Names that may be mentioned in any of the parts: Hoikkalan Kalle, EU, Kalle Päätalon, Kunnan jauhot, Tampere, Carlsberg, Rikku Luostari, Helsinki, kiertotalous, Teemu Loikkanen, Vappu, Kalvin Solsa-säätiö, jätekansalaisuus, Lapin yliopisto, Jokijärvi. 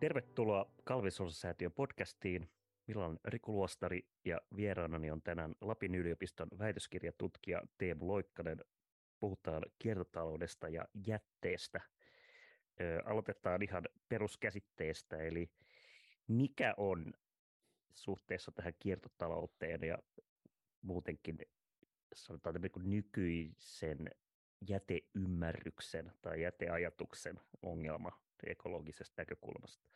Tervetuloa Kalvin Solsa-säätiön podcastiin. Minulla on Rikku Luostari ja vieraanani on tänään Lapin yliopiston väitöskirjatutkija Teemu Loikkanen. Puhutaan kiertotaloudesta ja jätteestä. Aloitetaan ihan peruskäsitteestä, eli mikä on suhteessa tähän kiertotalouteen ja muutenkin sanotaan nykyisen jäteymmärryksen tai jäteajatuksen ongelma ekologisesta näkökulmasta?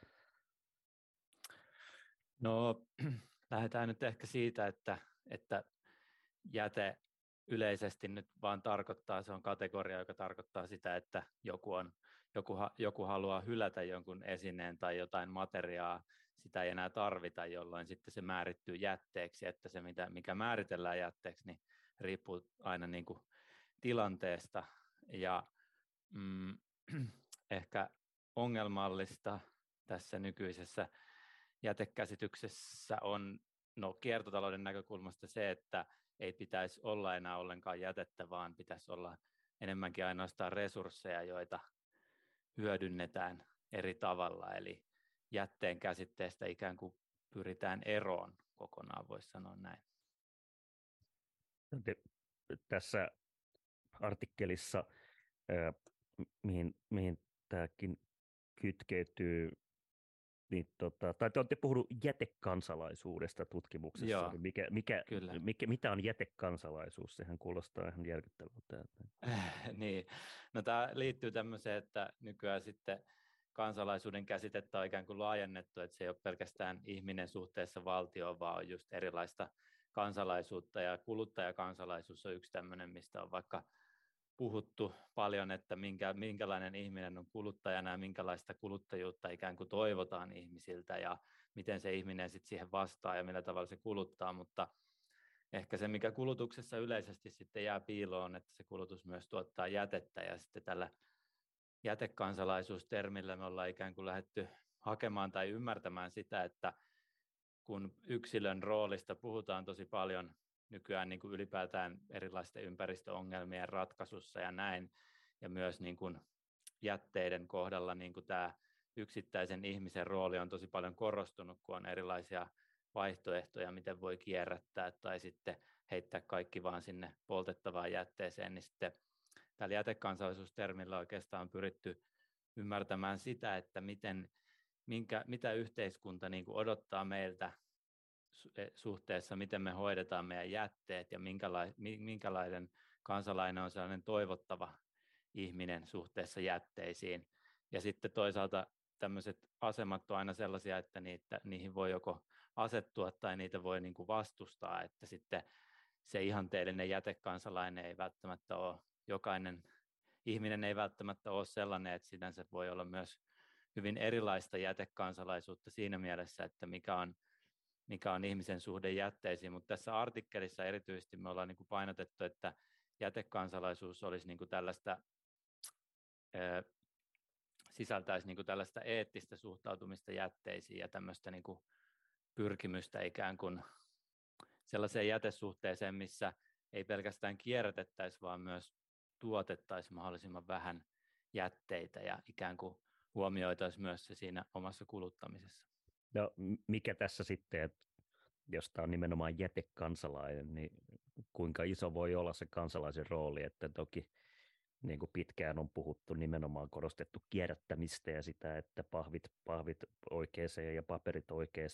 No, lähdetään nyt ehkä siitä, että jäte yleisesti nyt vaan tarkoittaa, se on kategoria, joka tarkoittaa sitä, että joku haluaa hylätä jonkun esineen tai jotain materiaa, sitä ei enää tarvita, jolloin sitten se määrittyy jätteeksi, että se mikä määritellään jätteeksi, niin riippuu aina niin kuin tilanteesta ja ehkä ongelmallista tässä nykyisessä jätekäsityksessä on kiertotalouden näkökulmasta se, että ei pitäisi olla enää ollenkaan jätettä, vaan pitäisi olla enemmänkin ainoastaan resursseja, joita hyödynnetään eri tavalla. Eli jätteen käsitteestä ikään kuin pyritään eroon kokonaan, voisi sanoa näin. Tässä artikkelissa, mihin tämäkin kytkeytyy, niin tai te olette puhunut jätekansalaisuudesta tutkimuksessa. Joo, niin mitä on jätekansalaisuus? Sehän kuulostaa ihan järkyttävältä. Niin. No, tämä liittyy tämmöiseen, että nykyään sitten kansalaisuuden käsitettä on ikään kuin laajennettu, että se ei ole pelkästään ihminen suhteessa valtioon, vaan on just erilaista kansalaisuutta, ja kuluttajakansalaisuus on yksi tämmöinen, mistä on vaikka puhuttu paljon, että minkälainen ihminen on kuluttajana ja minkälaista kuluttajuutta ikään kuin toivotaan ihmisiltä ja miten se ihminen sitten siihen vastaa ja millä tavalla se kuluttaa, mutta ehkä se, mikä kulutuksessa yleisesti sitten jää piiloon, että se kulutus myös tuottaa jätettä, ja sitten tällä jätekansalaisuustermillä me ollaan ikään kuin lähdetty hakemaan tai ymmärtämään sitä, että kun yksilön roolista puhutaan tosi paljon nykyään niin kuin ylipäätään erilaisten ympäristöongelmien ratkaisussa ja näin, ja myös niin kuin jätteiden kohdalla niin kuin tämä yksittäisen ihmisen rooli on tosi paljon korostunut, kun on erilaisia vaihtoehtoja, miten voi kierrättää tai sitten heittää kaikki vaan sinne poltettavaan jätteeseen, niin sitten tällä jätekansallisuustermillä oikeastaan on pyritty ymmärtämään sitä, että mitä yhteiskunta niin kuin odottaa meiltä suhteessa, miten me hoidetaan meidän jätteet ja minkälainen kansalainen on sellainen toivottava ihminen suhteessa jätteisiin. Ja sitten toisaalta tämmöiset asemat on aina sellaisia, että niihin voi joko asettua tai niitä voi niin kuin vastustaa, että sitten se ihanteellinen jätekansalainen ei välttämättä ole, jokainen ihminen ei välttämättä ole sellainen, että sinänsä voi olla myös hyvin erilaista jätekansalaisuutta siinä mielessä, että mikä on ihmisen suhde jätteisiin, mutta tässä artikkelissa erityisesti me ollaan niin kuin painotettu, että jätekansalaisuus olisi niin kuin tällaista, sisältäisi niin kuin tällaista eettistä suhtautumista jätteisiin ja tämmöistä niin kuin pyrkimystä ikään kuin sellaiseen jätesuhteeseen, missä ei pelkästään kierrätettäisi, vaan myös tuotettaisiin mahdollisimman vähän jätteitä ja ikään kuin huomioitaisiin myös se siinä omassa kuluttamisessa. No, mikä tässä sitten, että jos tämä on nimenomaan jätekansalainen, niin kuinka iso voi olla se kansalaisen rooli, että toki niin kuin pitkään on puhuttu, nimenomaan korostettu kierrättämistä ja sitä, että pahvit oikeaan ja paperit oikeaan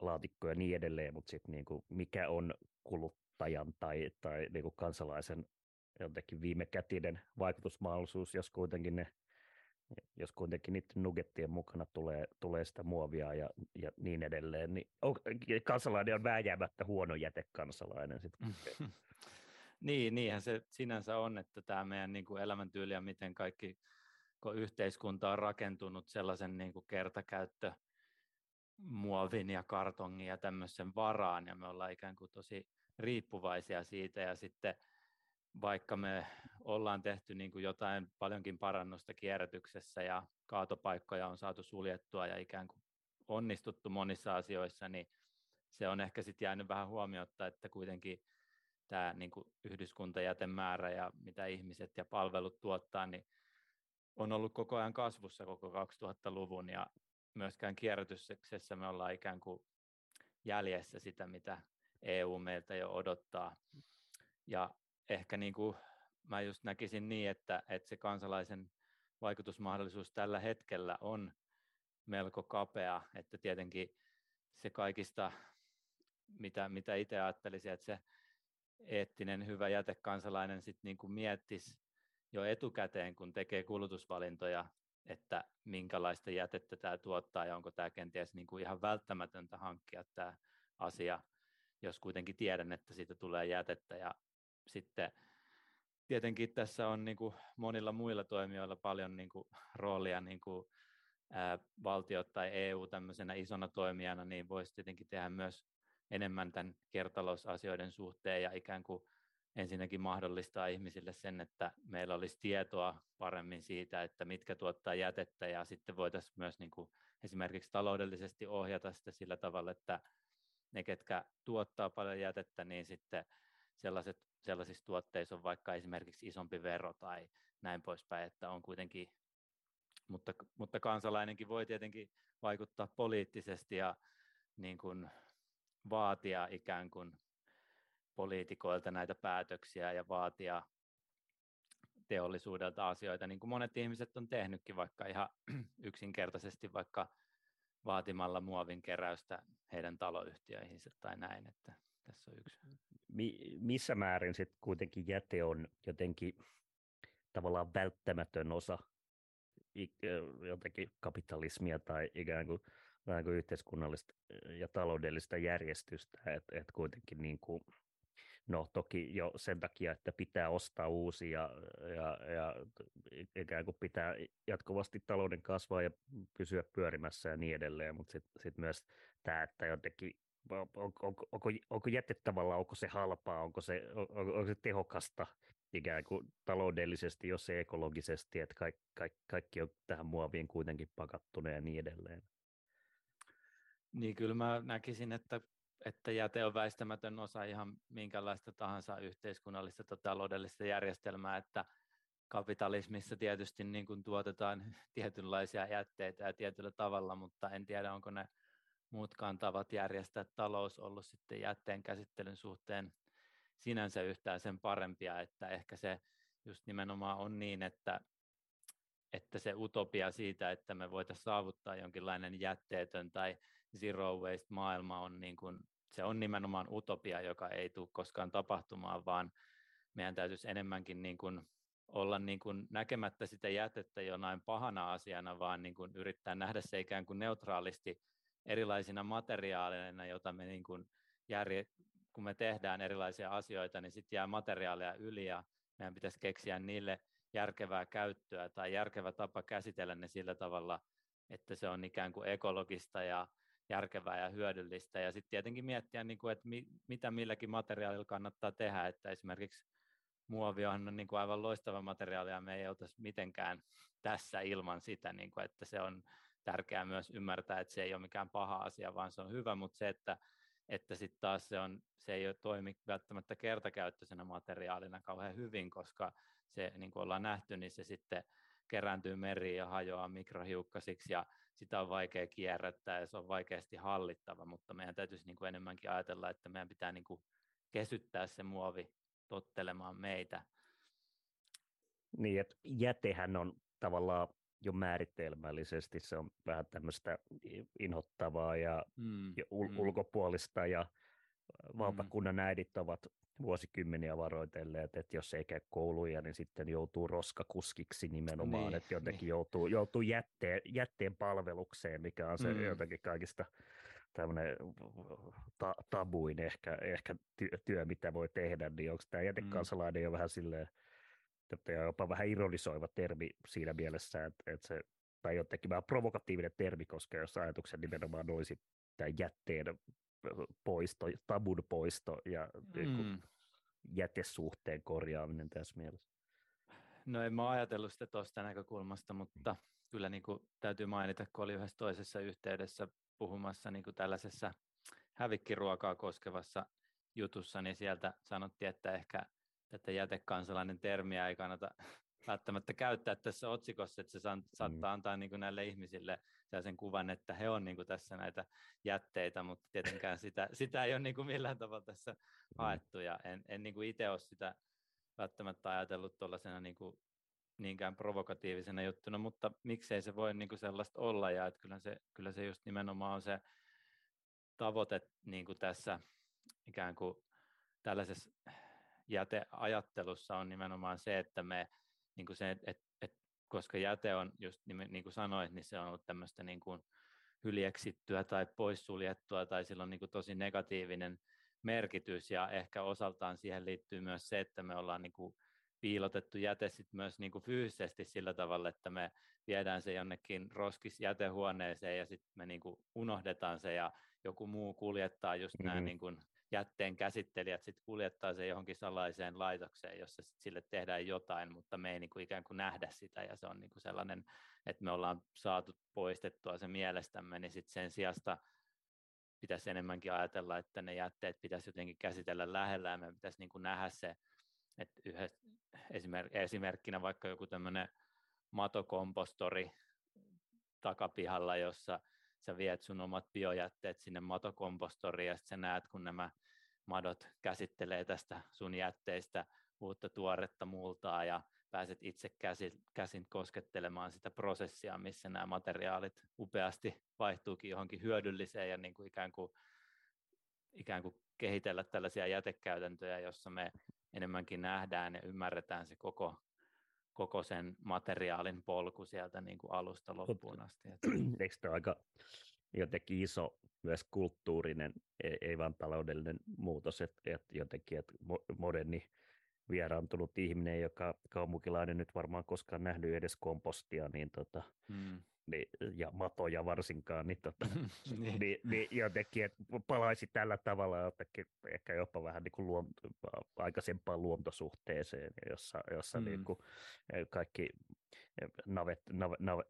laatikkoja ja niin edelleen, mutta sitten niin kuin mikä on kuluttajan tai niin kuin kansalaisen jotenkin viimekätinen vaikutusmahdollisuus, jos kuitenkin niiden nugettien mukana tulee sitä muovia ja niin edelleen, niin kansalainen on vääjäämättä huono jätekansalainen. Niinhän se sinänsä on, että tämä meidän niin kuin elämäntyyli ja miten kaikki yhteiskunta on rakentunut sellaisen niin kuin kertakäyttömuovin ja kartongin ja tämmöisen varaan, ja me ollaan ikään kuin tosi riippuvaisia siitä, ja sitten vaikka me ollaan tehty niin kuin jotain paljonkin parannusta kierrätyksessä ja kaatopaikkoja on saatu suljettua ja ikään kuin onnistuttu monissa asioissa, niin se on ehkä sitten jäänyt vähän huomiotta, että kuitenkin tämä niin kuin yhdyskuntajätemäärä ja mitä ihmiset ja palvelut tuottaa, niin on ollut koko ajan kasvussa koko 2000-luvun ja myöskään kierrätyksessä me ollaan ikään kuin jäljessä sitä, mitä EU meiltä jo odottaa. Ja ehkä niin kuin mä just näkisin niin, että se kansalaisen vaikutusmahdollisuus tällä hetkellä on melko kapea, että tietenkin se kaikista, mitä itse ajattelisin, että se eettinen hyvä jätekansalainen sitten niin kuin miettisi jo etukäteen, kun tekee kulutusvalintoja, että minkälaista jätettä tämä tuottaa ja onko tämä kenties niin kuin ihan välttämätöntä hankkia tämä asia, jos kuitenkin tiedän, että siitä tulee jätettä. Ja sitten tietenkin tässä on niin kuin monilla muilla toimijoilla paljon niin kuin roolia, niin kuin valtiot tai EU tämmöisenä isona toimijana, niin voisi tietenkin tehdä myös enemmän tämän kiertotalousasioiden suhteen ja ikään kuin ensinnäkin mahdollistaa ihmisille sen, että meillä olisi tietoa paremmin siitä, että mitkä tuottaa jätettä, ja sitten voitaisiin myös niin kuin esimerkiksi taloudellisesti ohjata sitä sillä tavalla, että ne, ketkä tuottaa paljon jätettä, niin sitten sellaisissa tuotteissa on vaikka esimerkiksi isompi vero tai näin poispäin, että on kuitenkin, mutta kansalainenkin voi tietenkin vaikuttaa poliittisesti ja niin kuin vaatia ikään kuin poliitikoilta näitä päätöksiä ja vaatia teollisuudelta asioita, niin kuin monet ihmiset on tehnytkin vaikka ihan yksinkertaisesti vaikka vaatimalla muovin keräystä heidän taloyhtiöihinsä tai näin, että tässä on yksi. Missä määrin sitten kuitenkin jäte on jotenkin tavallaan välttämätön osa jotenkin kapitalismia tai ikään kuin yhteiskunnallista ja taloudellista järjestystä, että et kuitenkin niin kuin, no toki jo sen takia, että pitää ostaa uusia ja ikään kuin pitää jatkuvasti talouden kasvaa ja pysyä pyörimässä ja niin edelleen, mutta sitten myös tämä, että jotenkin onko jäte tavallaan, onko se halpaa, onko se tehokasta ikään kuin taloudellisesti, jos ei ekologisesti, että kaikki on tähän muoviin kuitenkin pakattuna ja niin edelleen. Niin kyllä mä näkisin, että jäte on väistämätön osa ihan minkälaista tahansa yhteiskunnallista tai taloudellista järjestelmää, että kapitalismissa tietysti niin kuin tuotetaan tietynlaisia jätteitä ja tietyllä tavalla, mutta en tiedä, onko ne muutkaan tavat järjestää talous ollut sitten jätteen käsittelyn suhteen sinänsä yhtään sen parempia, että ehkä se just nimenomaan on niin, että se utopia siitä, että me voitaisiin saavuttaa jonkinlainen jätteetön tai zero waste maailma on niin kuin, se on nimenomaan utopia, joka ei tule koskaan tapahtumaan, vaan meidän täytyisi enemmänkin niin kuin olla niin kuin näkemättä sitä jätettä jonain pahana asiana, vaan niin kuin yrittää nähdä se ikään kuin neutraalisti erilaisina materiaaleina, joita me niin kuin kun me tehdään erilaisia asioita, niin sitten jää materiaaleja yli ja meidän pitäisi keksiä niille järkevää käyttöä tai järkevä tapa käsitellä ne sillä tavalla, että se on ikään kuin ekologista ja järkevää ja hyödyllistä. Ja sitten tietenkin miettiä, että mitä milläkin materiaalilla kannattaa tehdä, että esimerkiksi muovi on aivan loistava materiaali ja me ei oltaisi mitenkään tässä ilman sitä, että se on tärkeää myös ymmärtää, että se ei ole mikään paha asia, vaan se on hyvä, mutta se, että sitten taas se ei toimi välttämättä kertakäyttöisenä materiaalina kauhean hyvin, koska se, niin kuin ollaan nähty, niin se sitten kerääntyy meriin ja hajoaa mikrohiukkasiksi ja sitä on vaikea kierrättää ja se on vaikeasti hallittava, mutta meidän täytyisi niin kuin enemmänkin ajatella, että meidän pitää niin kuin kesyttää se muovi tottelemaan meitä. Niin, että jätehän on tavallaan jo määritelmällisesti, se on vähän tämmöistä inhottavaa ja ulkopuolista ja valtakunnan äidit ovat vuosikymmeniä varoitelleet, että jos ei käy kouluja, niin sitten joutuu roskakuskiksi nimenomaan, niin, että jotenkin joutuu jätteen palvelukseen, mikä on se jotenkin kaikista tämmöinen tabuin ehkä työ, mitä voi tehdä, niin onko tämä jätekansalainen jo vähän silleen, jopa vähän ironisoiva termi siinä mielessä, että se, tai jotenkin vähän provokatiivinen termi, koska jos ajatuksen nimenomaan olisi tämän jätteen poisto, tabun poisto ja jätesuhteen korjaaminen tässä mielessä. No en mä ajatellut sitä tuosta näkökulmasta, mutta kyllä niin kuin täytyy mainita, kun oli yhdessä toisessa yhteydessä puhumassa niin kuin tällaisessa hävikkiruokaa koskevassa jutussa, niin sieltä sanottiin, että ehkä tätä jätekansalainen termiä ei kannata välttämättä käyttää tässä otsikossa, että se saattaa antaa niin kuin näille ihmisille sen kuvan, että he on niin kuin tässä näitä jätteitä, mutta tietenkään sitä ei ole niin kuin millään tavalla tässä haettu, ja en niin kuin itse ole sitä välttämättä ajatellut tuollaisena niin kuin niinkään provokatiivisena juttuna, mutta miksei se voi niin kuin sellaista olla, ja että kyllä se just nimenomaan on se tavoite niin kuin tässä ikään kuin tällaisessa jäteajattelussa on nimenomaan se, että me niin kuin se, että koska jäte on just niin kuin sanoit, niin se on ollut tämmöistä niin kuin hyljeksittyä tai poissuljettua tai sillä on niin kuin tosi negatiivinen merkitys, ja ehkä osaltaan siihen liittyy myös se, että me ollaan niin kuin piilotettu jäte sit myös niin kuin fyysisesti sillä tavalla, että me viedään se jonnekin roskisjätehuoneeseen ja sitten me niin kuin unohdetaan se ja joku muu kuljettaa just nämä niin kuin jätteen käsittelijät sitten kuljettaa se johonkin salaiseen laitokseen, jossa sille tehdään jotain, mutta me ei niin kuin ikään kuin nähdä sitä, ja se on niin kuin sellainen, että me ollaan saatu poistettua se mielestämme, niin sitten sen sijasta pitäisi enemmänkin ajatella, että ne jätteet pitäisi jotenkin käsitellä lähellä, ja me pitäisi niin kuin nähdä se, että esimerkkinä vaikka joku tämmöinen matokompostori takapihalla, jossa sä viet sun omat biojätteet sinne matokompostoriin ja sitten sä näet, kun nämä madot käsittelee tästä sun jätteistä uutta tuoretta multaa ja pääset itse käsin koskettelemaan sitä prosessia, missä nämä materiaalit upeasti vaihtuukin johonkin hyödylliseen, ja niin kuin ikään kuin kehitellä tällaisia jätekäytäntöjä, jossa me enemmänkin nähdään ja ymmärretään se koko sen materiaalin polku sieltä niin kuin alusta loppuun asti. Eikö tämä aika jotenkin iso myös kulttuurinen, ei vain taloudellinen muutos, että jotenkin että moderni vieraantunut ihminen, joka kaupunkilainen nyt varmaan koskaan nähnyt edes kompostia, niin ja matoja varsinkaan, niin jotenkin että palaisi tällä tavalla ehkä jopa vähän niin kuin aikaisempaan luontosuhteeseen, jossa niin kuin kaikki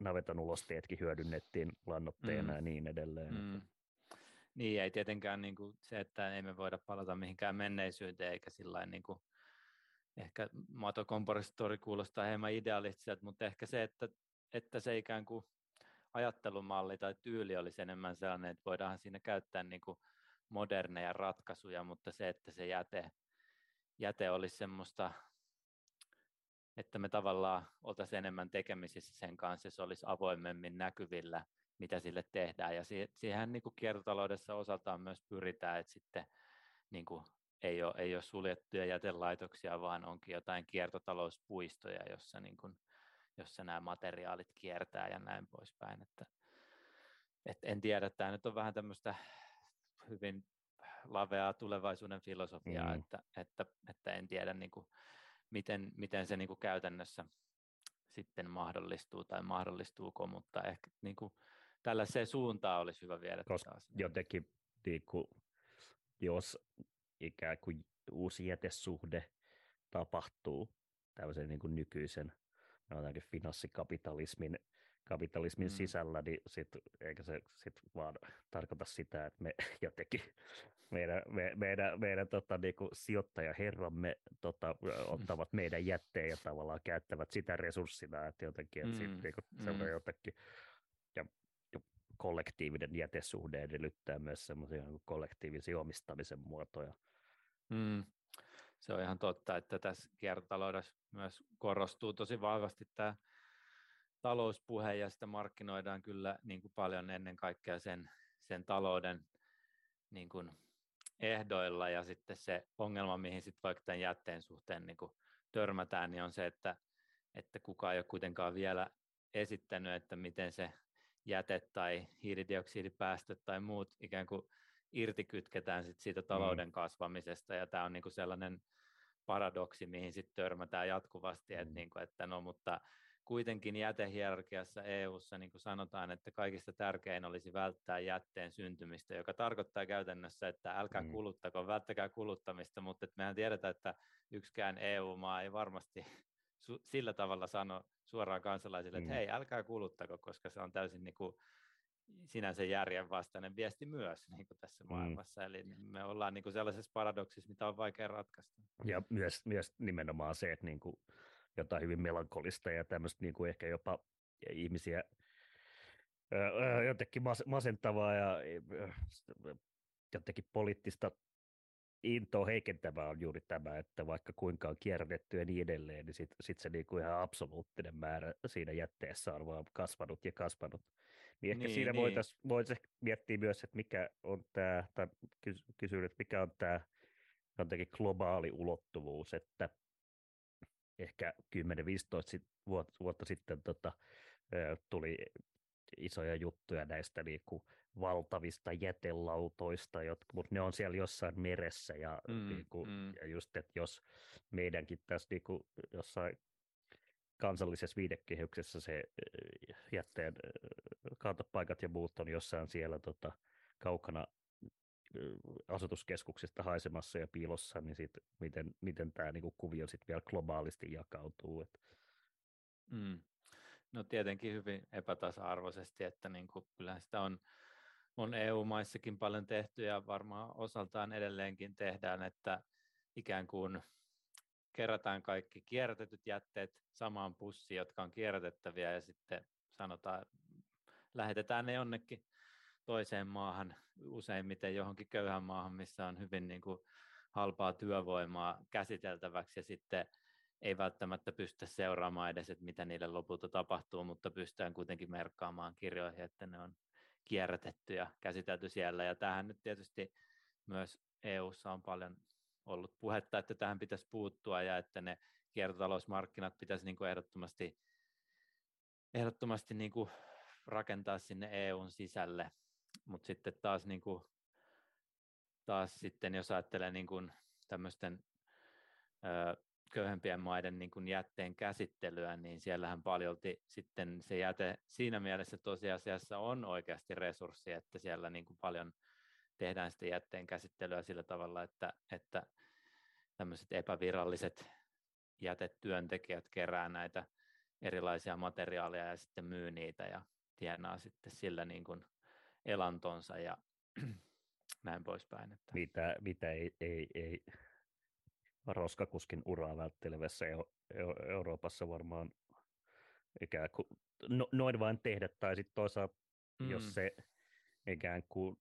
navetan ulosteetkin hyödynnettiin lannoitteena ja niin edelleen. Niin, ei tietenkään niin kuin se, että ei me voida palata mihinkään menneisyyteen, eikä sillain niin kuin ehkä matokompostori kuulostaa hieman idealistiselta, mutta ehkä se, että se ikään kuin ajattelumalli tai tyyli olisi enemmän sellainen, että voidaan siinä käyttää niin kuin moderneja ratkaisuja, mutta se, että se jäte olisi semmoista, että me tavallaan oltaisiin enemmän tekemisissä sen kanssa, se olisi avoimemmin näkyvillä, mitä sille tehdään. Ja siihen niin kuin kiertotaloudessa osaltaan myös pyritään, että sitten niin kuin ei ole suljettuja jätelaitoksia, vaan onkin jotain kiertotalouspuistoja, jossa niin kuin jossa nämä materiaalit kiertää ja näin poispäin. Että en tiedä, tämä nyt on vähän tämmöistä hyvin laveaa tulevaisuuden filosofiaa, että en tiedä, niin kuin, miten se niin kuin käytännössä sitten mahdollistuu tai mahdollistuuko, mutta ehkä niin kuin, tällaiseen suuntaan olisi hyvä viedä. Koska jotenkin, niin kuin, jos ikään kuin uusi jätesuhde tapahtuu tämmöisen niin kuin nykyisen finanssikapitalismin sisällä, niin eikä se sit vaan tarkoita sitä, että me jotenkin meidän niinku sijoittajaherramme ottavat meidän jätteen ja tavallaan käyttävät sitä resurssina, että jotenkin että niinku jotenkin ja kollektiivinen jätesuhde edellyttää myös semmoisia niinku kollektiivisia omistamisen muotoja. Se on ihan totta, että tässä kiertotaloudessa myös korostuu tosi vahvasti tämä talouspuhe, ja sitä markkinoidaan kyllä niin kuin paljon ennen kaikkea sen talouden niin kuin ehdoilla, ja sitten se ongelma, mihin sitten vaikka tämän jätteen suhteen niin kuin törmätään, niin on se, että kukaan ei ole kuitenkaan vielä esittänyt, että miten se jäte tai hiilidioksidipäästöt tai muut ikään kuin irtikytketään sit siitä talouden kasvamisesta, ja tämä on niinku sellainen paradoksi, mihin sitten törmätään jatkuvasti, että niinku, että no, mutta kuitenkin jätehierarkiassa EU:ssa niinku sanotaan, että kaikista tärkein olisi välttää jätteen syntymistä, joka tarkoittaa käytännössä, että älkää kuluttako, välttäkää kuluttamista, mutta mehän tiedetään, että yksikään EU-maa ei varmasti sillä tavalla sano suoraan kansalaisille, että hei, älkää kuluttako, koska se on täysin niinku sinänsä järjenvastainen viesti myös niin kuin tässä maailmassa, eli me ollaan niin kuin sellaisessa paradoksissa, mitä on vaikea ratkaista. Ja myös nimenomaan se, että niin kuin jotain hyvin melankolista ja tämmöistä niin kuin ehkä jopa ihmisiä jotenkin masentavaa ja jotenkin poliittista intoa heikentävää on juuri tämä, että vaikka kuinka on kierrätetty ja niin edelleen, niin sitten se niinku ihan absoluuttinen määrä siinä jätteessä on vaan kasvanut ja kasvanut. Niin ehkä niin, siinä niin. Voitaisiin miettiä myös, että mikä on tämä, tai kysyä, että mikä on tämä jotenkin globaali ulottuvuus, että ehkä 10-15 vuotta sitten tuli isoja juttuja näistä niinku valtavista jätelautoista, mutta ne on siellä jossain meressä ja, ja just, että jos meidänkin tässä niinku jossain kansallisessa viitekehyksessä se jätteen kaatopaikat ja muut on jossain siellä kaukana asutuskeskuksista haisemassa ja piilossa, niin sit, miten tämä niinku kuvio sit vielä globaalisti jakautuu. No tietenkin hyvin epätasa-arvoisesti, että niin kuin, kyllähän sitä on EU-maissakin paljon tehty ja varmaan osaltaan edelleenkin tehdään, että ikään kuin kerätään kaikki kierrätetyt jätteet samaan pussiin, jotka on kierrätettäviä ja sitten sanotaan, lähetetään ne jonnekin toiseen maahan, useimmiten johonkin köyhään maahan, missä on hyvin niin kuin halpaa työvoimaa käsiteltäväksi ja sitten ei välttämättä pystytä seuraamaan edes, että mitä niille lopulta tapahtuu, mutta pystytään kuitenkin merkkaamaan kirjoihin, että ne on kierrätetty ja käsitelty siellä. Ja tämähän nyt tietysti myös EU:ssa on paljon ollut puhetta, että tähän pitäisi puuttua ja että ne kiertotalousmarkkinat pitäisi niin kuin ehdottomasti niin kuin rakentaa sinne EU:n sisälle. Mutta sitten taas, niin kuin, jos ajattelee niin kuin tämmöisten köyhempien maiden niin kuin jätteen käsittelyä, niin siellähän paljolti sitten se jäte siinä mielessä tosiasiassa on oikeasti resurssi, että siellä niin kuin paljon tehdään sitä jätteen käsittelyä sillä tavalla, että tämmöiset epäviralliset jätetyöntekijät kerää näitä erilaisia materiaaleja ja sitten myy niitä ja tienaa sitten sillä niin kuin elantonsa ja näin poispäin. Että. Mitä ei. Roskakuskin uraa välttelevässä Euroopassa varmaan ikään kuin noin vain tehdä, tai sitten toisaalta, jos se ikään kuin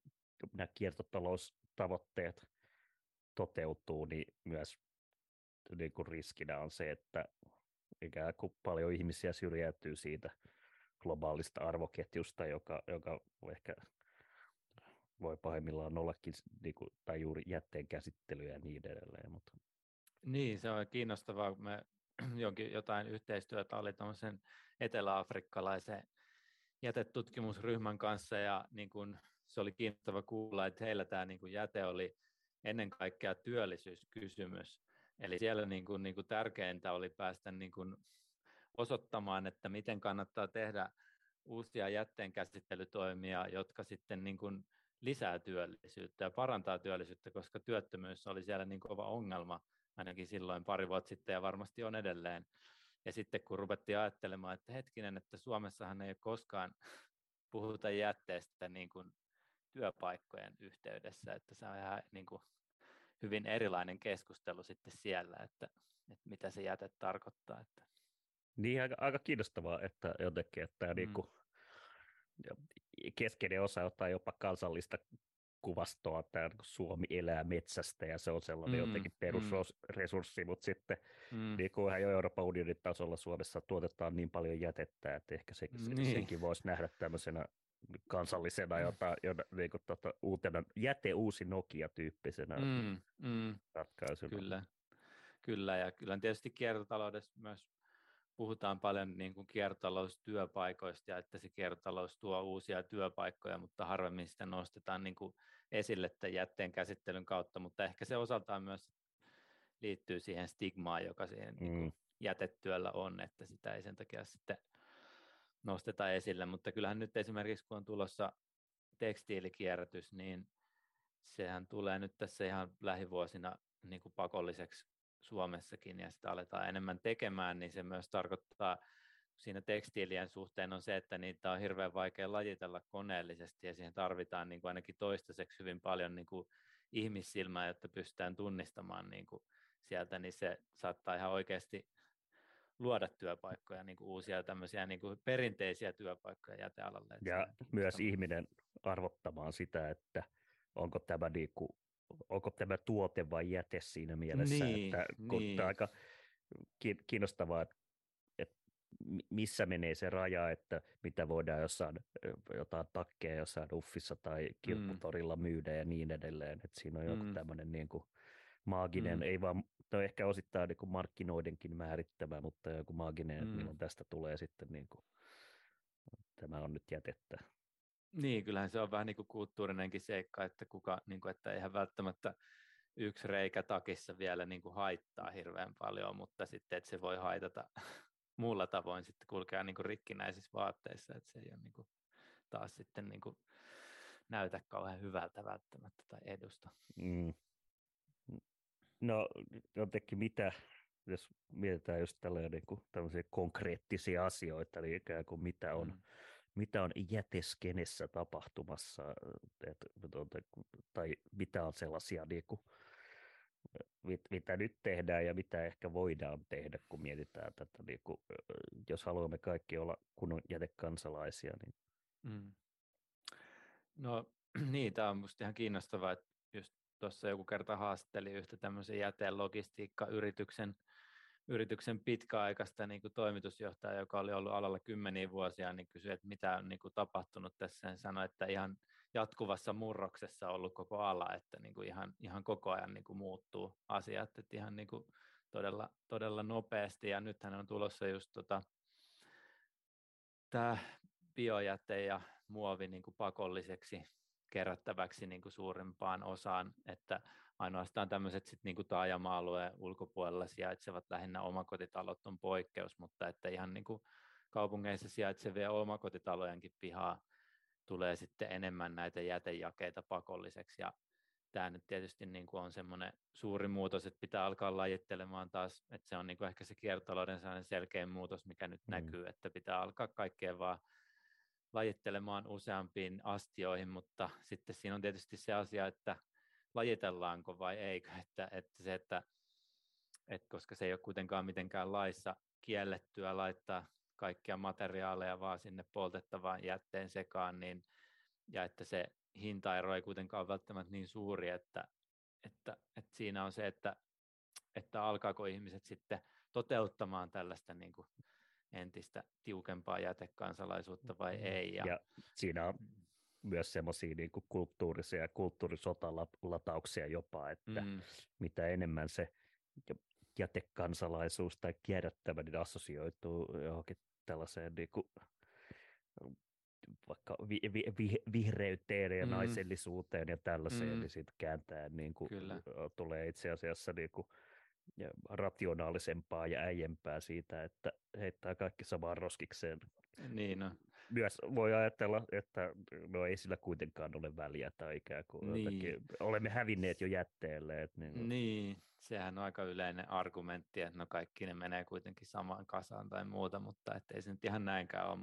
nämä kiertotaloustavoitteet toteutuu, niin myös niin kuin riskinä on se, että ikään kuin paljon ihmisiä syrjäytyy siitä globaalista arvoketjusta, joka ehkä voi pahimmillaan ollakin niin kuin, tai juuri jätteen käsittelyä ja niin edelleen. Mutta. Niin, se on kiinnostavaa. Me jotain yhteistyötä oli tuollaisen etelä-afrikkalaisen jätetutkimusryhmän kanssa, ja niin kun, se oli kiinnostava kuulla, että heillä tämä niin kun, jäte oli ennen kaikkea työllisyyskysymys. Eli siellä niin kun, tärkeintä oli päästä niin kun, osoittamaan, että miten kannattaa tehdä uusia jätteenkäsittelytoimia, jotka sitten niin kun, lisää työllisyyttä ja parantaa työllisyyttä, koska työttömyys oli siellä niin kova ongelma, ainakin silloin pari vuotta sitten ja varmasti on edelleen. Ja sitten kun ruvettiin ajattelemaan, että hetkinen, että Suomessahan ei koskaan puhuta jätteestä niin kuin työpaikkojen yhteydessä, että se on ihan niin kuin hyvin erilainen keskustelu sitten siellä, että mitä se jäte tarkoittaa. Että. Niin aika kiinnostavaa, että jotenkin, että niin kuin keskeinen osa jotain jopa kansallista kuvastoa, tämä Suomi elää metsästä ja se on sellainen jotenkin perusresurssi, mutta sitten niin kuin ihan jo Euroopan unionin tasolla Suomessa tuotetaan niin paljon jätettä, että ehkä senkin voisi nähdä tämmöisenä kansallisena niin kuin, uutena jäteuusi Nokia-tyyppisenä ratkaisuna. Kyllä, ja kyllä tietysti kiertotaloudessa myös puhutaan paljon niin kuin kiertotaloustyöpaikoista ja että se kiertotalous tuo uusia työpaikkoja, mutta harvemmin sitä nostetaan niin kuin esille tämän jätteen käsittelyn kautta, mutta ehkä se osaltaan myös liittyy siihen stigmaan, joka siihen niin kuin jätetyöllä on, että sitä ei sen takia sitten nosteta esille, mutta kyllähän nyt esimerkiksi kun on tulossa tekstiilikierrätys, niin sehän tulee nyt tässä ihan lähivuosina niin kuin pakolliseksi Suomessakin ja sitä aletaan enemmän tekemään, niin se myös tarkoittaa siinä tekstiilien suhteen on se, että niitä on hirveän vaikea lajitella koneellisesti ja siihen tarvitaan niin kuin ainakin toistaiseksi hyvin paljon niin kuin ihmissilmää, jotta pystytään tunnistamaan niin kuin sieltä, niin se saattaa ihan oikeasti luoda työpaikkoja, niin kuin uusia tämmöisiä niin kuin perinteisiä työpaikkoja jätealalle. Ja myös ihminen arvottamaan sitä, että onko tämä, niin kuin, onko tämä tuote vai jäte siinä mielessä. Niin, että, kun niin. Tämä on aika kiinnostavaa, että missä menee se raja, että mitä voidaan jossain jotain takkeja jossain uffissa tai kilpputorilla myydä ja niin edelleen. Että siinä on joku tämmöinen niin kuin maaginen, ei vaan, no ehkä osittain niin kuin markkinoidenkin määrittävä, mutta joku maaginen, milloin tästä tulee sitten niin kuin, tämä on nyt jätettä. Niin, kyllähän se on vähän niin kuin kulttuurinenkin seikka, että, niin kuin, että eihän välttämättä yksi reikä takissa vielä niin kuin haittaa hirveän paljon, mutta sitten että se voi haitata muulla tavoin sitten kulkea niin kuin rikkinäisissä vaatteissa, että se ei ole niin kuin, taas sitten niin kuin, näytä kauhean hyvältä välttämättä tai edusta. Mm. No jotenkin mitä, jos mietitään just tällaisia konkreettisia asioita, niin ikään kuin mitä on jäteskenessä tapahtumassa, tai mitä on sellaisia, niin kuin, mitä nyt tehdään ja mitä ehkä voidaan tehdä, kun mietitään tätä, niin kuin, jos haluamme kaikki olla kunnon jätekansalaisia. Niin. No niin, tämä on musta ihan kiinnostavaa, että just tuossa joku kerta haastatteli yhtä tämmöisen jätelogistiikkayrityksen pitkäaikaista niin kuin toimitusjohtajaa, joka oli ollut alalla kymmeniä vuosia, niin kysyi, että mitä on niin kuin tapahtunut tässä. Hän sanoi, että ihan jatkuvassa murroksessa on ollut koko ala, että niin kuin ihan koko ajan niin kuin muuttuu asiat, että ihan niin kuin todella nopeasti. Ja nythän on tulossa just tämä biojäte ja muovi niin kuin pakolliseksi kerättäväksi niin kuin suurimpaan osaan, että ainoastaan tämmöiset sit niin kuin taajama-alueen ulkopuolella sijaitsevat lähinnä omakotitalot on poikkeus, mutta että ihan niin kuin kaupungeissa sijaitsevia omakotitalojenkin pihaa tulee sitten enemmän näitä jätejakeita pakolliseksi, ja tämä nyt tietysti niin kuin on semmoinen suuri muutos, että pitää alkaa lajittelemaan taas, että se on niin kuin ehkä se kiertotalouden selkeä muutos, mikä nyt näkyy, että pitää alkaa kaikkea vaan lajittelemaan useampiin astioihin, mutta sitten siinä on tietysti se asia, että lajitellaanko vai eikö, että koska se ei ole kuitenkaan mitenkään laissa kiellettyä laittaa kaikkia materiaaleja vaan sinne poltettavaan jätteen sekaan, niin, ja että se hintaero ei kuitenkaan välttämättä niin suuri, että siinä on se, että alkaako ihmiset sitten toteuttamaan tällaista niin kuin entistä tiukempaa jätekansalaisuutta vai ei. Ja siinä on myös semmoisia niin kuin kulttuurisia ja kulttuurisotalatauksia jopa, että mitä enemmän se jätekansalaisuus tai kierrättäminen niin assosioituu johonkin tällaiseen niin kuin, vaikka vihreyteen ja naisellisuuteen ja tällaiseen, niin sitten kääntää, niin kuin, tulee itse asiassa niin kuin, ja rationaalisempaa ja äijempää siitä, että heittää kaikki samaan roskikseen. Niin no. Myös voi ajatella, että no ei sillä kuitenkaan ole väliä tai ikään kuin niin. Olemme hävinneet jo jätteelle. Niin, sehän on aika yleinen argumentti, että no kaikki ne menee kuitenkin samaan kasaan tai muuta, mutta ei se nyt ihan näinkään ole,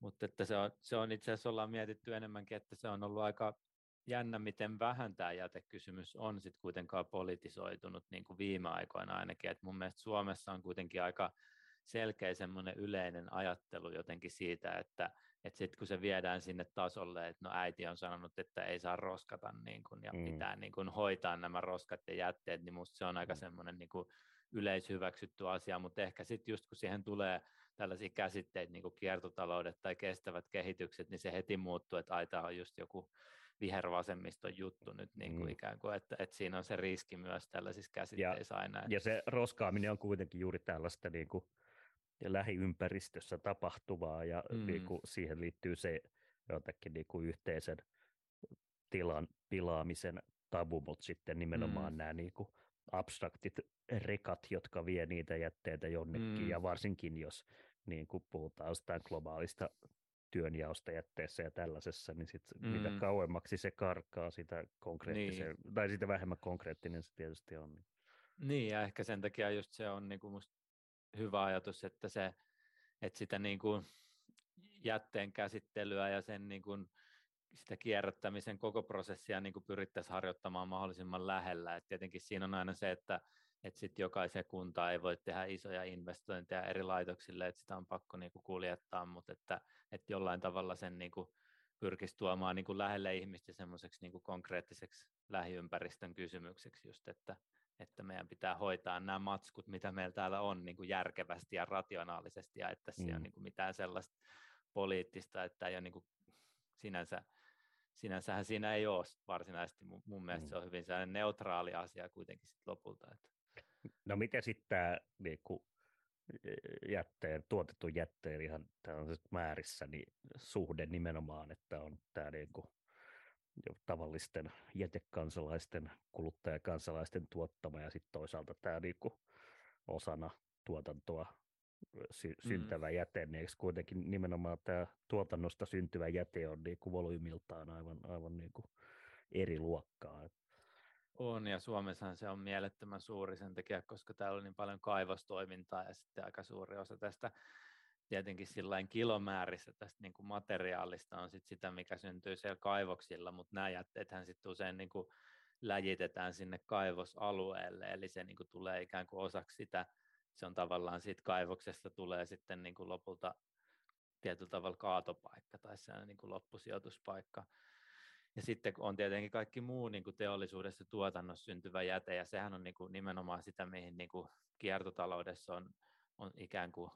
mutta että se on itse asiassa ollaan mietitty enemmänkin, että se on ollut aika jännä, miten vähän tämä jätekysymys on sitten kuitenkaan politisoitunut niin kuin viime aikoina ainakin, että mun mielestä Suomessa on kuitenkin aika selkeä semmoinen yleinen ajattelu jotenkin siitä, että sitten kun se viedään sinne tasolle, että no äiti on sanonut, että ei saa roskata niin kuin, ja pitää niin kuin hoitaa nämä roskat ja jätteet, niin musta se on aika semmoinen niin kuin yleishyväksytty asia, mutta ehkä sitten just kun siihen tulee tällaisia käsitteitä, niin kuin kiertotaloudet tai kestävät kehitykset, niin se heti muuttuu, että aita on just joku vihervasemmiston juttu nyt niin kuin ikään kuin, että siinä on se riski myös tällaisissa käsitteissä aina. Että ja se roskaaminen on kuitenkin juuri tällaista niin kuin lähiympäristössä tapahtuvaa, ja niin kuin siihen liittyy se jotenkin niin kuin yhteisen tilan pilaamisen tabu, mutta sitten nimenomaan nämä niin kuin abstraktit rekat, jotka vie niitä jätteitä jonnekin, ja varsinkin jos niin kuin puhutaan jostain globaalista työnjaosta jätteessä ja tällaisessa, niin sit mitä kauemmaksi se karkaa, sitä konkreettisen, niin. Tai sitä vähemmän konkreettinen se tietysti on. Niin, ja ehkä sen takia just se on niinku musta hyvä ajatus, että sitä niinku jätteen käsittelyä ja sen niinku sitä kierrättämisen koko prosessia niinku pyrittäisiin harjoittamaan mahdollisimman lähellä. Et tietenkin siinä on aina se, että että sitten jokaisen kuntaan ei voi tehdä isoja investointeja eri laitoksille, että sitä on pakko niinku kuljettaa, mutta että jollain tavalla sen niinku pyrkisi tuomaan niinku lähelle ihmistä semmoiseksi niinku konkreettiseksi lähiympäristön kysymykseksi just, että meidän pitää hoitaa nämä matskut, mitä meillä täällä on niinku järkevästi ja rationaalisesti, ja että se ei ole niinku mitään sellaista poliittista, että ei ole niinku sinänsähän siinä ei ole varsinaisesti. Mun mielestä se on hyvin sellainen neutraali asia kuitenkin sit lopulta. Että. No miten sitten tämä niinku jätteen, tuotetun jätteen ihan tällaisessa määrissä niin suhde nimenomaan, että on tämä niinku tavallisten jätekansalaisten, kuluttajakansalaisten tuottama ja sitten toisaalta tämä niinku osana tuotantoa syntyvä jäte, niin eikö kuitenkin nimenomaan tämä tuotannosta syntyvä jäte on niinku volyymiltaan aivan niinku eri luokkaa. On, ja Suomessahan se on mielettömän suuri sen takia, koska täällä on niin paljon kaivostoimintaa ja sitten aika suuri osa tästä tietenkin sillain kilomäärissä tästä niinku materiaalista on sit sitä, mikä syntyy siellä kaivoksilla, mutta nämä jätteethän sitten usein niinku läjitetään sinne kaivosalueelle, eli se niinku tulee ikään kuin osaksi sitä. Se on tavallaan siitä kaivoksesta tulee sitten niin kuin lopulta tietyllä tavalla kaatopaikka tai sellainen niin kuin loppusijoituspaikka. Ja sitten on tietenkin kaikki muu niin kuin teollisuudessa tuotannossa syntyvä jäte, ja sehän on niin kuin nimenomaan sitä, mihin niin kuin kiertotaloudessa on ikään kuin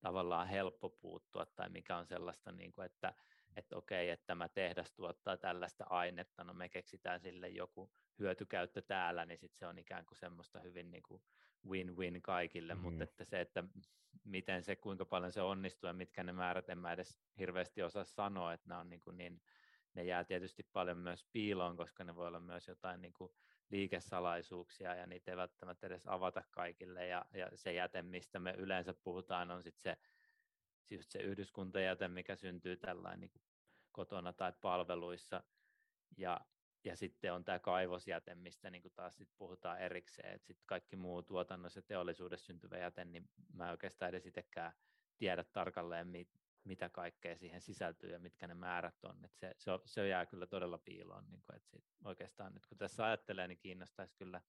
tavallaan helppo puuttua, tai mikä on sellaista, niin kuin, että okei, että tämä tehdas tuottaa tällaista ainetta, no me keksitään sille joku hyötykäyttö täällä, niin sitten se on ikään kuin semmoista hyvin niin kuin win-win kaikille, mutta että se, että miten se, kuinka paljon se onnistuu ja mitkä ne määrät, en mä edes hirveästi osaa sanoa, että nämä on niin, ne jää tietysti paljon myös piiloon, koska ne voi olla myös jotain niin kuin liikesalaisuuksia ja niitä ei välttämättä edes avata kaikille, ja se jäte, mistä me yleensä puhutaan, on sitten se yhdyskuntajäte, mikä syntyy tällainen niin kuin kotona tai palveluissa, ja sitten on tämä kaivosjäte, mistä niin kuin taas sit puhutaan erikseen, että sitten kaikki muu tuotannossa ja teollisuudessa syntyvä jäte, niin mä oikeastaan edes itsekään tiedä tarkalleen, mitä kaikkea siihen sisältyy ja mitkä ne määrät on. Että se jää kyllä todella piiloon, niin kuin, että oikeastaan nyt kun tässä ajattelee, niin kiinnostaisi kyllä.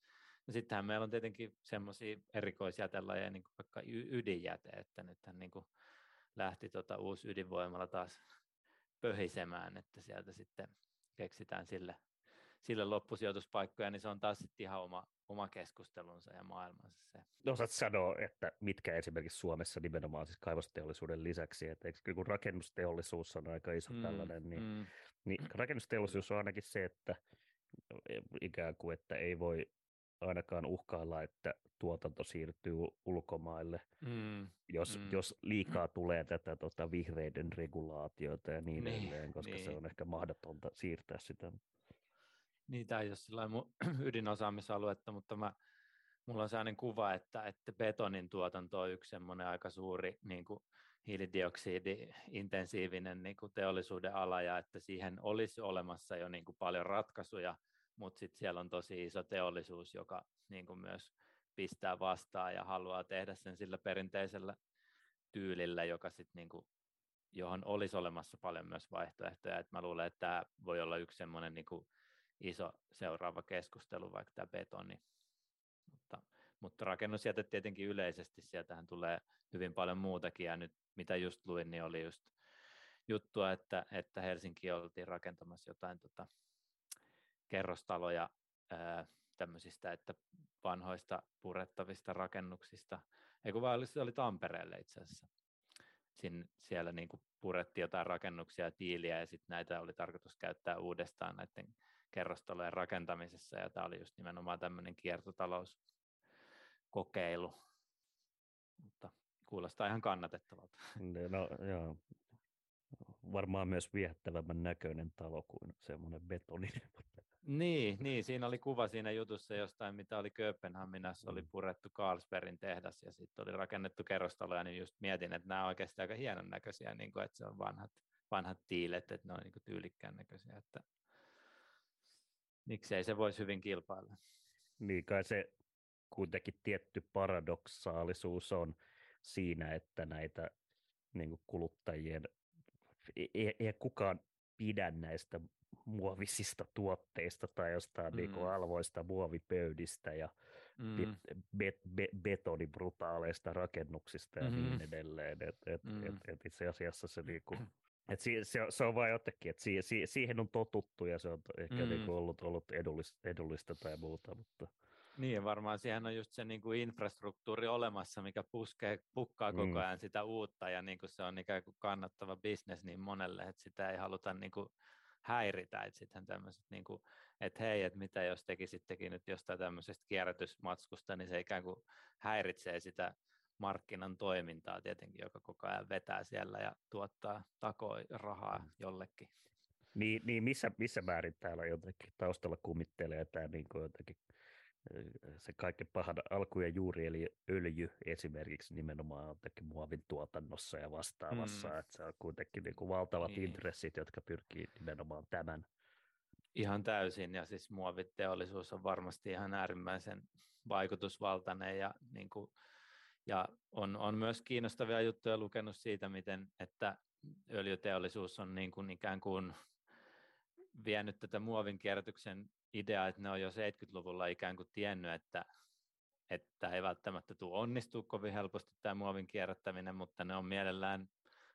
No sittenhän meillä on tietenkin semmoisia erikoisjätelajeja, niin kuin vaikka ydinjäte, että nythän niin kuin lähti uusi ydinvoimalla taas pöhisemään, että sieltä sitten keksitään sille loppusijoituspaikkoja, niin se on taas sitten ihan oma keskustelunsa ja maailmansa se. No, osaat sanoa, että mitkä esimerkiksi Suomessa nimenomaan siis kaivosteollisuuden lisäksi, että kun rakennusteollisuus on aika iso tällainen, niin rakennusteollisuus on ainakin se, että ikään kuin, että ei voi ainakaan uhkailla, että tuotanto siirtyy ulkomaille, jos liikaa tulee tätä vihreiden regulaatiota ja niin edelleen, koska se on ehkä mahdotonta siirtää sitä. Niin, tämä ei ole sellainen mun ydinosaamisaluetta, mutta mulla on sellainen kuva, että betonin tuotanto on yksi semmoinen aika suuri niin kuin hiilidioksidi-intensiivinen niin kuin teollisuuden ala, ja että siihen olisi olemassa jo niin kuin paljon ratkaisuja, mutta sitten siellä on tosi iso teollisuus, joka niin kuin myös pistää vastaan ja haluaa tehdä sen sillä perinteisellä tyylillä, joka sitten niin kuin johon olisi olemassa paljon myös vaihtoehtoja. Et mä luulen, että tämä voi olla yksi semmoinen niin kuin iso seuraava keskustelu, vaikka tämä betoni. Mutta rakennusjäte tietenkin yleisesti, sieltähän tulee hyvin paljon muutakin, ja nyt mitä just luin, niin oli just juttua, että Helsinki oltiin rakentamassa jotain kerrostaloja tämmöisistä, että vanhoista purettavista rakennuksista, eikö vaan se oli Tampereelle itse asiassa. Siellä niin kuin purettiin jotain rakennuksia ja tiiliä, ja sitten näitä oli tarkoitus käyttää uudestaan näiden kerrostalojen rakentamisessa, ja tämä oli just nimenomaan tämmöinen kiertotalouskokeilu, mutta kuulostaa ihan kannatettavalta. No, joo. Varmaan myös viehättävämmän näköinen talo kuin semmoinen betoninen. Niin, siinä oli kuva siinä jutussa jostain, mitä oli Kööpenhaminassa, oli purettu Carlsbergin tehdas ja sitten oli rakennettu kerrostaloja, niin just mietin, että nämä on oikeasti aika hienon näköisiä, niin kuin, että se on vanhat tiilet, että ne on niin kuin tyylikkään näköisiä, että miksei se voisi hyvin kilpailla. Niin kai se kuitenkin tietty paradoksaalisuus on siinä, että näitä niin kuin kuluttajien ei kukaan pidä näistä muovisista tuotteista tai jostain niin kuin alvoista muovipöydistä ja betonibbrutaaleista rakennuksista ja niin edelleen. Et itse asiassa se, niinku, se on vain jotenkin, että siihen on totuttu ja se on ehkä niinku ollut edullista tai muuta. Mutta... Niin, varmaan siihen on just se niinku infrastruktuuri olemassa, mikä pukkaa koko ajan sitä uutta ja niinku se on ikään kuin kannattava bisnes niin monelle, että sitä ei haluta... Niinku häiritä, että sitten tämmöiset, niin kuin, että hei, että mitä jos tekisittekin nyt jostain tämmöisestä kierrätysmatskusta, niin se ikään kuin häiritsee sitä markkinan toimintaa tietenkin, joka koko ajan vetää siellä ja tuottaa rahaa jollekin. Niin missä määrin täällä jotenkin taustalla kummittelee tämä niin kuin jotenkin se kaiken pahan alku ja juuri, eli öljy esimerkiksi nimenomaan muovin tuotannossa ja vastaavassa, että se on kuitenkin niin kuin valtavat intressit, jotka pyrkii nimenomaan tämän. Ihan täysin, ja siis muoviteollisuus on varmasti ihan äärimmäisen vaikutusvaltainen, ja, niin kuin, ja on myös kiinnostavia juttuja lukenut siitä, miten että öljyteollisuus on niin kuin ikään kuin vienyt tätä muovin kierrätyksen idea, että ne on jo 70-luvulla ikään kuin tiennyt, että ei välttämättä tule onnistua kovin helposti tämä muovin kierrättäminen, mutta ne on mielellään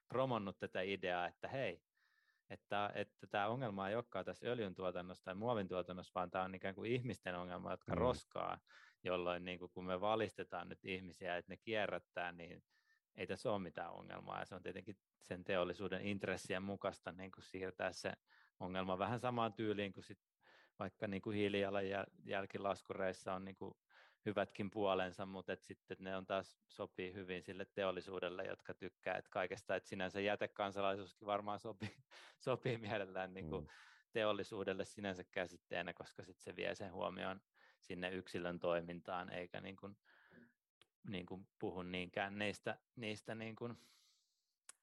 promonnut tätä ideaa, että hei, että tämä ongelma ei olekaan tässä öljyntuotannossa tai muovintuotannossa, vaan tämä on ikään kuin ihmisten ongelma, jotka roskaa, jolloin niin kuin, kun me valistetaan nyt ihmisiä, että ne kierrättää, niin ei tässä ole mitään ongelmaa, ja se on tietenkin sen teollisuuden intressien mukaista niin kuin siirtää se ongelma vähän samaan tyyliin kuin sitten vaikka niin kuin hiilijalanjälkilaskureissa on niin kuin hyvätkin puolensa, mutta et sitten ne on taas sopii hyvin sille teollisuudelle, jotka tykkää että kaikesta, että sinänsä jätekansalaisuuskin varmaan sopii mielellään niin kuin teollisuudelle sinänsä käsitteenä, koska sitten se vie sen huomioon sinne yksilön toimintaan, eikä niin kuin puhu niinkään niistä niin kuin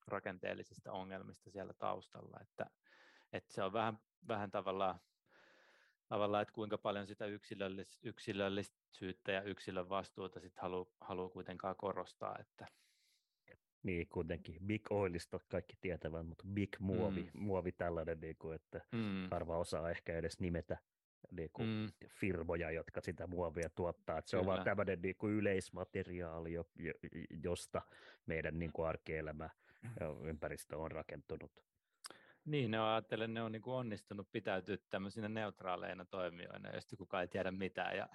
rakenteellisista ongelmista siellä taustalla, että se on vähän tavallaan, että kuinka paljon sitä yksilöllisyyttä ja yksilön vastuuta sitten haluaa kuitenkaan korostaa. Että. Niin, kuitenkin. Big oilista kaikki tietävät, mutta big muovi tällainen, niin kuin, että harva osaa ehkä edes nimetä niin kuin firmoja, jotka sitä muovia tuottaa. Että se on vaan tämmöinen niin kuin yleismateriaali, josta meidän niin kuin arkielämä ja ympäristö on rakentunut. Niin, ajattelen, ne on niin kuin onnistunut pitäytyä tämmöisinä neutraaleina toimijoina, joista kukaan ei tiedä mitään ja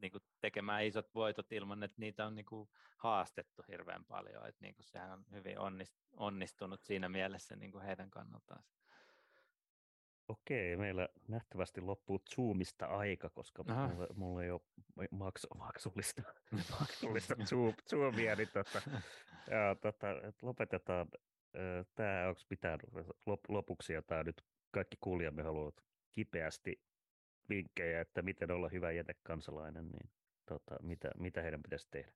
niin kuin tekemään isot voitot ilman, että niitä on niin kuin haastettu hirveän paljon. Että niin kuin sehän on hyvin onnistunut siinä mielessä niin kuin heidän kannaltaan. Okei, meillä nähtävästi loppuu Zoomista aika, koska mulla ei ole maksullista Zoomia, niin lopetetaan. Tämä onko mitään lopuksi, jota nyt kaikki kuulijamme haluavat kipeästi vinkkejä, että miten olla hyvä jätekansalainen, niin mitä heidän pitäisi tehdä?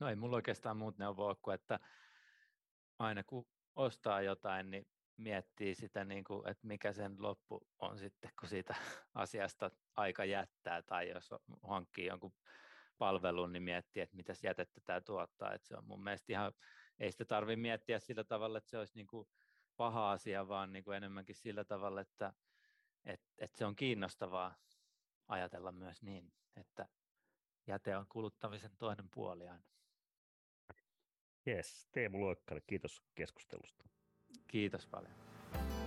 No ei mulla oikeastaan muut neuvoa kuin, että aina kun ostaa jotain, niin miettii sitä, niin kuin, että mikä sen loppu on sitten, kun siitä asiasta aika jättää, tai jos hankkii jonkun palvelun, niin miettii, että mitäs jätettä tämä tuottaa, että se on mun mielestä ihan... Ei sitä tarvitse miettiä sillä tavalla, että se olisi niin kuin paha asia, vaan niin kuin enemmänkin sillä tavalla, että se on kiinnostavaa ajatella myös niin, että jäte on kuluttamisen toinen puoli aina. Yes, Teemu Loikkanen, kiitos keskustelusta. Kiitos paljon.